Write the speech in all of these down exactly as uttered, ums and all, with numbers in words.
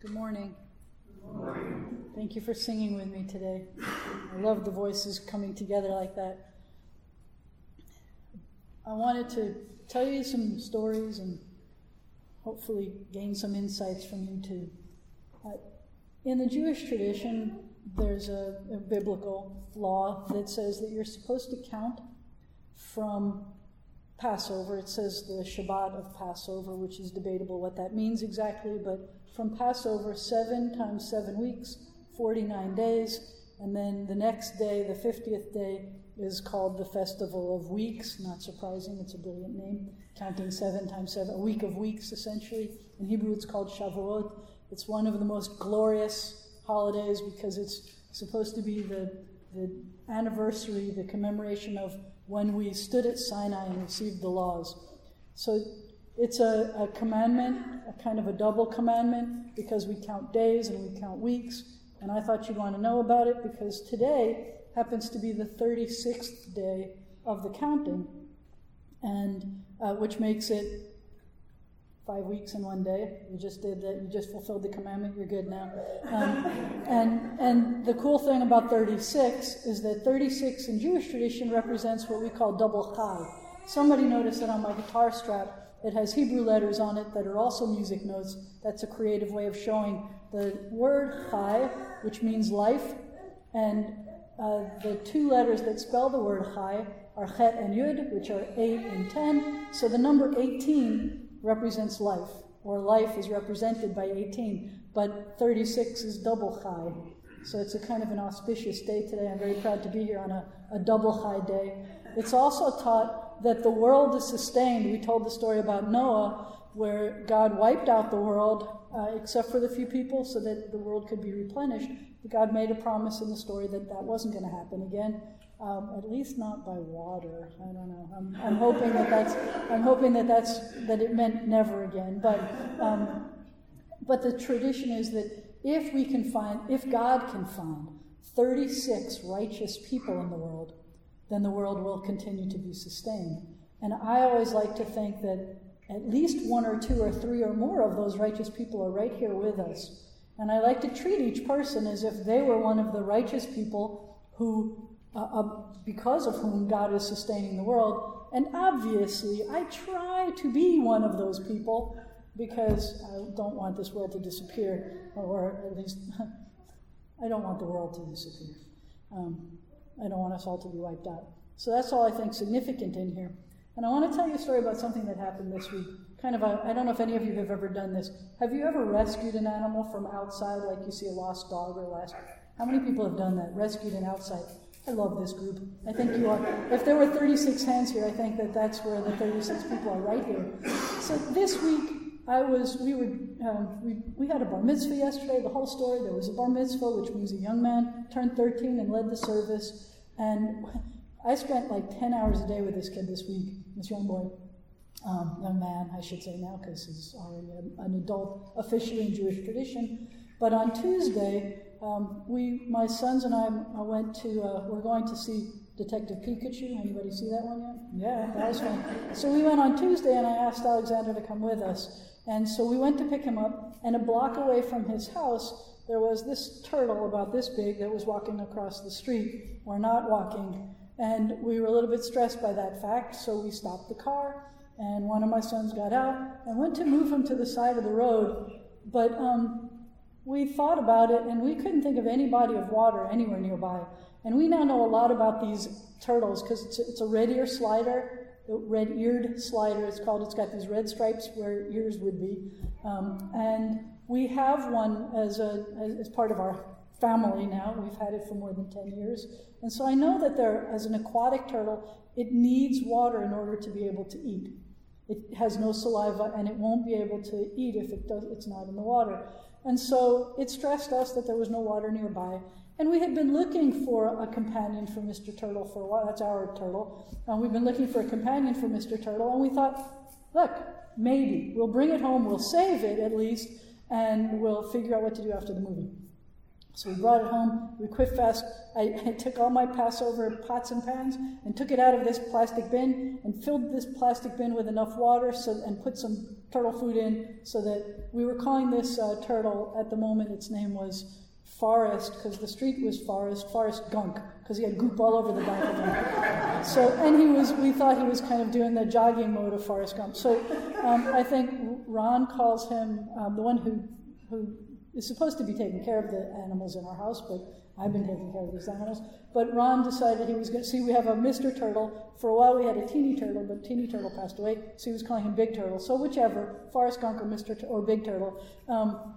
Good morning. Good morning. Thank you for singing with me today. I love the voices coming together like that. I wanted to tell you some stories and hopefully gain some insights from you too. Uh, in the Jewish tradition, there's a, a biblical law that says that you're supposed to count from Passover. It says the Shabbat of Passover, which is debatable what that means exactly, but from Passover, seven times seven weeks, forty-nine days, and then the next day, the fiftieth day, is called the Festival of Weeks. Not surprising, it's a brilliant name. Counting seven times seven, a week of weeks, essentially. In Hebrew, it's called Shavuot. It's one of the most glorious holidays because it's supposed to be the, the anniversary, the commemoration of when we stood at Sinai and received the laws. So it's a, a commandment, a kind of a double commandment, because we count days and we count weeks. And I thought you'd want to know about it because today happens to be the thirty-sixth day of the counting, and uh, which makes it five weeks in one day. You just did that. You just fulfilled the commandment. You're good now. Um, and and the cool thing about thirty-six is that thirty-six in Jewish tradition represents what we call double chai. Somebody noticed that on my guitar strap, it has Hebrew letters on it that are also music notes. That's a creative way of showing the word chai, which means life, and uh, the two letters that spell the word chai are chet and yud, which are eight and ten. So the number eighteen represents life, or life is represented by eighteen, but thirty-six is double chai. So it's a kind of an auspicious day today. I'm very proud to be here on a, a double chai day. It's also taught that the world is sustained. We told the story about Noah, where God wiped out the world, uh, except for the few people, so that the world could be replenished. But God made a promise in the story that that wasn't going to happen again, um, at least not by water. I don't know. I'm, I'm hoping that that's. I'm hoping that that's that it meant never again. But um, but the tradition is that if we can find, if God can find thirty-six righteous people in the world, then the world will continue to be sustained. And I always like to think that at least one or two or three or more of those righteous people are right here with us. And I like to treat each person as if they were one of the righteous people who, uh, uh, because of whom God is sustaining the world. And obviously, I try to be one of those people because I don't want this world to disappear, or at least I don't want the world to disappear. Um, I don't want us all to be wiped out. So that's all I think significant in here. And I want to tell you a story about something that happened this week. Kind of, a, I don't know if any of you have ever done this. Have you ever rescued an animal from outside, like you see a lost dog or last? How many people have done that? Rescued an outside. I love this group. I think you are. If there were thirty-six hands here, I think that that's where the thirty-six people are right here. So this week, I was. We were. Um, we we had a bar mitzvah yesterday. The whole story. There was a bar mitzvah, which means a young man turned thirteen and led the service. And I spent like ten hours a day with this kid this week, this young boy, um, young man, I should say now, because he's already a, an adult, officially in Jewish tradition. But on Tuesday, um, we, my sons and I, I went to, uh, we're going to see Detective Pikachu. Anybody see that one yet? Yeah, that was fun. So we went on Tuesday, and I asked Alexander to come with us. And so we went to pick him up, and a block away from his house, there was this turtle about this big that was walking across the street, or not walking, and we were a little bit stressed by that fact, so we stopped the car, and one of my sons got out and went to move him to the side of the road, but um, we thought about it, and we couldn't think of any body of water anywhere nearby, and we now know a lot about these turtles, because it's, it's a red ear slider, the red eared slider it's called. It's got these red stripes where ears would be, um, and we have one as a as part of our family now. We've had it for more than ten years. And so I know that there, as an aquatic turtle, it needs water in order to be able to eat. It has no saliva, and it won't be able to eat if it does, it's not in the water. And so it stressed us that there was no water nearby. And we had been looking for a companion for Mister Turtle for a while. That's our turtle. And we've been looking for a companion for Mister Turtle. And we thought, look, maybe. We'll bring it home. We'll save it, at least. And we'll figure out what to do after the movie. So we brought it home. We quick fast. I, I took all my Passover pots and pans and took it out of this plastic bin and filled this plastic bin with enough water so and put some turtle food in so that we were calling this uh, turtle at the moment. Its name was Forrest because the street was Forrest. Forrest Gunk because he had goop all over the back of him. So and he was. We thought he was kind of doing the jogging mode of Forrest Gump. So um, I think Ron calls him um, the one who who. It's supposed to be taking care of the animals in our house, but I've been taking care of these animals. But Ron decided he was going to see we have a Mister Turtle. For a while we had a Teeny Turtle, but Teeny Turtle passed away, so he was calling him Big Turtle. So whichever, Forrest Gump or Mister T- or Big Turtle, um,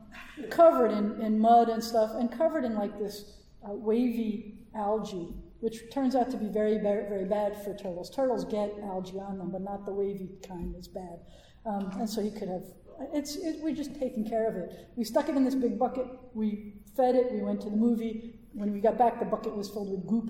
covered in, in mud and stuff, and covered in like this uh, wavy algae, which turns out to be very, very, very bad for turtles. Turtles get algae on them, but not the wavy kind that's bad. Um, and so he could have. It's it, we're just taking care of it. We stuck it in this big bucket. We fed it. We went to the movie. When we got back, the bucket was filled with goop,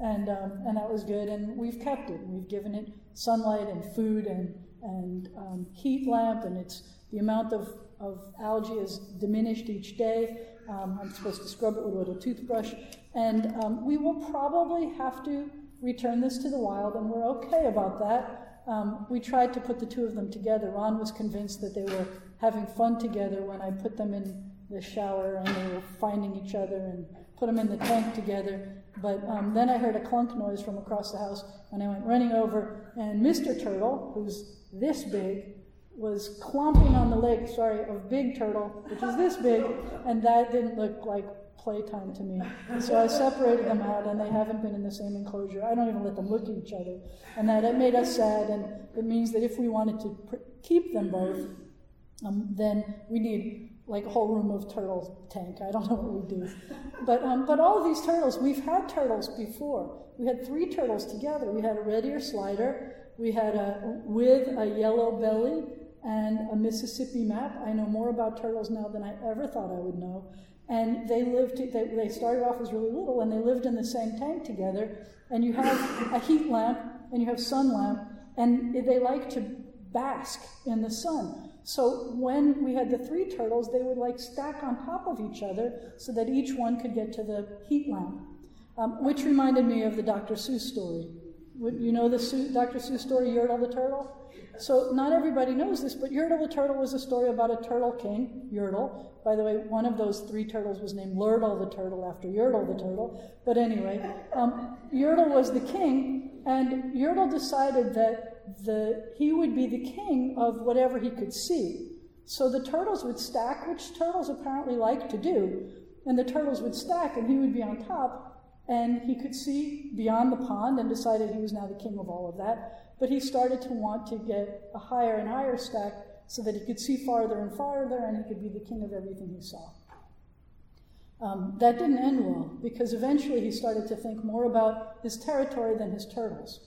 and um, and that was good. And we've kept it. We've given it sunlight and food and and um, heat lamp. And it's the amount of, of algae is diminished each day. Um, I'm supposed to scrub it with a little toothbrush. And um, we will probably have to return this to the wild, and we're okay about that. Um, we tried to put the two of them together. Ron was convinced that they were having fun together when I put them in the shower and they were finding each other and put them in the tank together. But um, then I heard a clunk noise from across the house and I went running over and Mister Turtle, who's this big, was clomping on the leg, sorry, of Big Turtle, which is this big, and that didn't look like playtime to me. So I separated them out, and they haven't been in the same enclosure. I don't even let them look at each other. And that it made us sad, and it means that if we wanted to pr- keep them both, um, then we need like a whole room of turtle tank. I don't know what we do. But um, but all of these turtles, we've had turtles before. We had three turtles together. We had a red ear slider, we had a with a yellow belly, and a Mississippi map. I know more about turtles now than I ever thought I would know. And they lived, they, they started off as really little, and they lived in the same tank together. And you have a heat lamp, and you have sun lamp, and they like to bask in the sun. So when we had the three turtles, they would like stack on top of each other so that each one could get to the heat lamp, um, which reminded me of the Doctor Seuss story. You know the Doctor Seuss story, Yertle the Turtle? So not everybody knows this, but Yertle the Turtle was a story about a turtle king, Yertle. By the way, one of those three turtles was named Lertle the Turtle after Yertle the Turtle. But anyway, um, Yertle was the king, and Yertle decided that the he would be the king of whatever he could see. So the turtles would stack, which turtles apparently like to do, and the turtles would stack, and he would be on top. And he could see beyond the pond and decided he was now the king of all of that. But he started to want to get a higher and higher stack so that he could see farther and farther and he could be the king of everything he saw. Um, that didn't end well because eventually he started to think more about his territory than his turtles.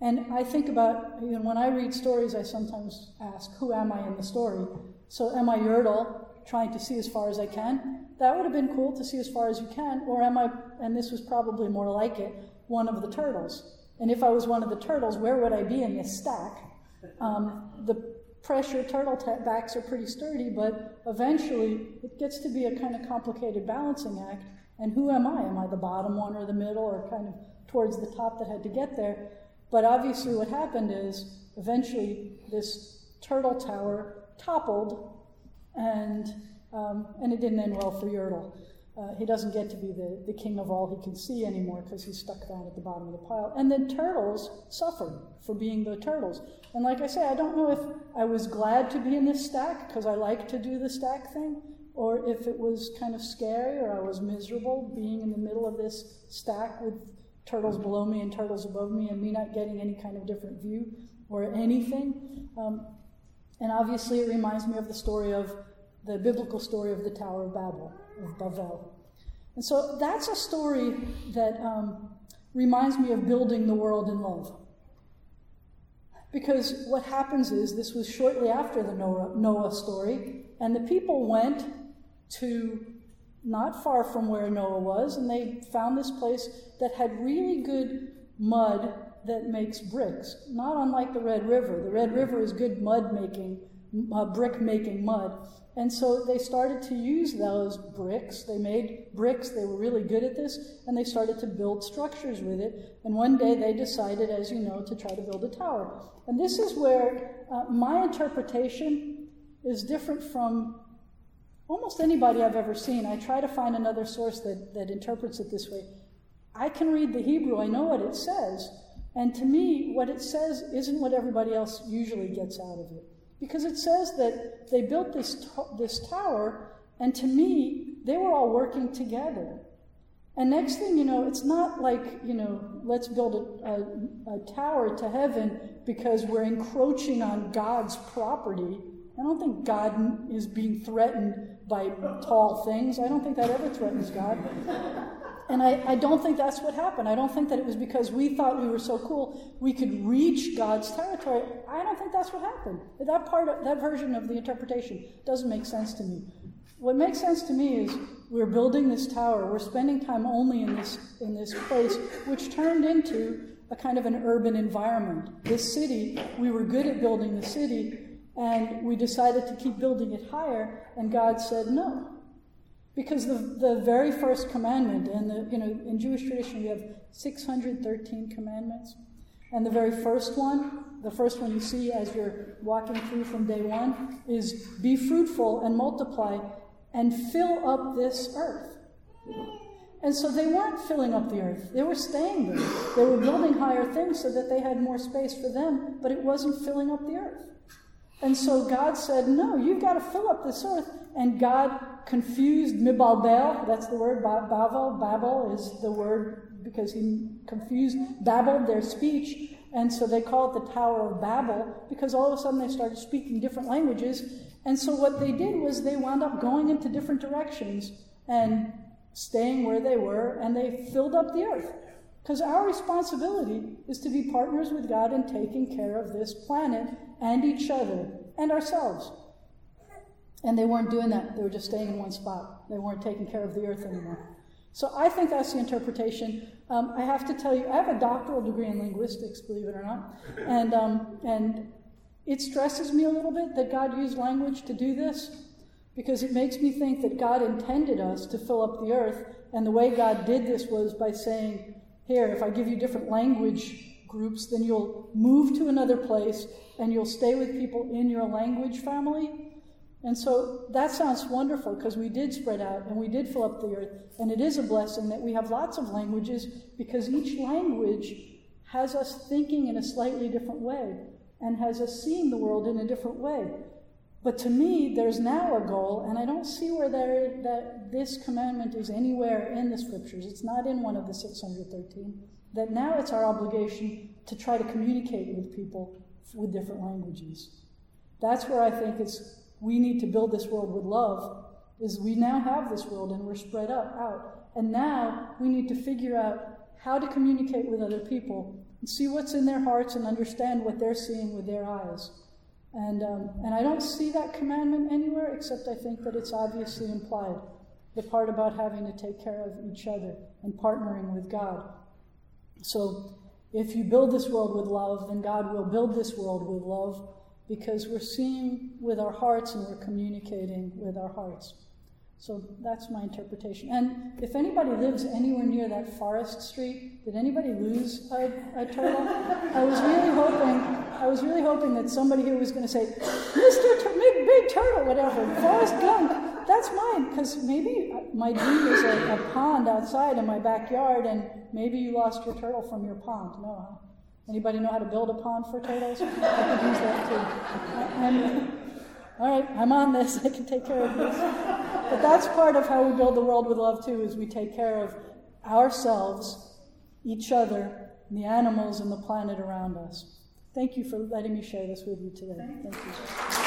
And I think about, you know, when I read stories, I sometimes ask, who am I in the story? So am I Yertle trying to see as far as I can? That would have been cool to see as far as you can, or am I, and this was probably more like it, one of the turtles. And if I was one of the turtles, where would I be in this stack? Um, the pressure turtle t- backs are pretty sturdy, but eventually it gets to be a kind of complicated balancing act. And who am I? Am I the bottom one or the middle or kind of towards the top that had to get there? But obviously what happened is eventually this turtle tower toppled and Um, and it didn't end well for Yertle. Uh, he doesn't get to be the, the king of all he can see anymore because he's stuck down at the bottom of the pile. And then turtles suffered for being the turtles. And like I say, I don't know if I was glad to be in this stack because I like to do the stack thing, or if it was kind of scary or I was miserable being in the middle of this stack with turtles below me and turtles above me and me not getting any kind of different view or anything. Um, and obviously it reminds me of the story of the biblical story of the Tower of Babel, of Babel. And so that's a story that um, reminds me of building the world in love. Because what happens is, this was shortly after the Noah, Noah story, and the people went to not far from where Noah was, and they found this place that had really good mud that makes bricks, not unlike the Red River. The Red River is good mud making uh, brick making mud. And so they started to use those bricks. They made bricks. They were really good at this, and they started to build structures with it. And one day they decided, as you know, to try to build a tower. And this is where uh, my interpretation is different from almost anybody I've ever seen. I try to find another source that, that interprets it this way. I can read the Hebrew. I know what it says. And to me, what it says isn't what everybody else usually gets out of it. Because it says that they built this to- this tower, and to me, they were all working together. And next thing you know, it's not like, you know, let's build a, a, a tower to heaven because we're encroaching on God's property. I don't think God is being threatened by tall things. I don't think that ever threatens God. And I, I don't think that's what happened. I don't think that it was because we thought we were so cool we could reach God's territory. I don't think that's what happened. That part, of, that version of the interpretation doesn't make sense to me. What makes sense to me is we're building this tower. We're spending time only in this in this place, which turned into a kind of an urban environment. This city, we were good at building the city, and we decided to keep building it higher, and God said no. Because the, the very first commandment, and the, you know, in Jewish tradition we have six hundred thirteen commandments, and the very first one, the first one you see as you're walking through from day one, is be fruitful and multiply and fill up this earth. And so they weren't filling up the earth. They were staying there. They were building higher things so that they had more space for them, but it wasn't filling up the earth. And so God said, no, you've got to fill up this earth. And God confused Mibalbel, that's the word, Babel, Babel is the word because he confused, babbled their speech. And so they call it the Tower of Babel because all of a sudden they started speaking different languages. And so what they did was they wound up going into different directions and staying where they were, and they filled up the earth. Because our responsibility is to be partners with God in taking care of this planet and each other and ourselves. And they weren't doing that. They were just staying in one spot. They weren't taking care of the earth anymore. So I think that's the interpretation. Um, I have to tell you, I have a doctoral degree in linguistics, believe it or not. And um, and it stresses me a little bit that God used language to do this, because it makes me think that God intended us to fill up the earth. And the way God did this was by saying, here, if I give you different language groups, then you'll move to another place and you'll stay with people in your language family. And so that sounds wonderful because we did spread out and we did fill up the earth. And it is a blessing that we have lots of languages because each language has us thinking in a slightly different way and has us seeing the world in a different way. But to me, there's now a goal, and I don't see where there, that this commandment is anywhere in the scriptures. It's not in one of the six hundred thirteen. That now it's our obligation to try to communicate with people with different languages. That's where I think it's we need to build this world with love, is we now have this world and we're spread up, out. And now we need to figure out how to communicate with other people and see what's in their hearts and understand what they're seeing with their eyes. And um, and I don't see that commandment anywhere, except I think that it's obviously implied, the part about having to take care of each other and partnering with God. So if you build this world with love, then God will build this world with love, because we're seeing with our hearts and we're communicating with our hearts. So that's my interpretation. And if anybody lives anywhere near that Forest Street, did anybody lose a, a turtle? I was really hoping, I was really hoping that somebody here was going to say, Mister Tur- big, big Turtle, whatever, Forrest Gump, that's mine, because maybe my dream is a, a pond outside in my backyard, and maybe you lost your turtle from your pond. Noah, anybody know how to build a pond for turtles? I could use that too. I'm, All right, I'm on this. I can take care of this. But that's part of how we build the world with love, too, is we take care of ourselves, each other, and the animals and the planet around us. Thank you for letting me share this with you today. Thank you.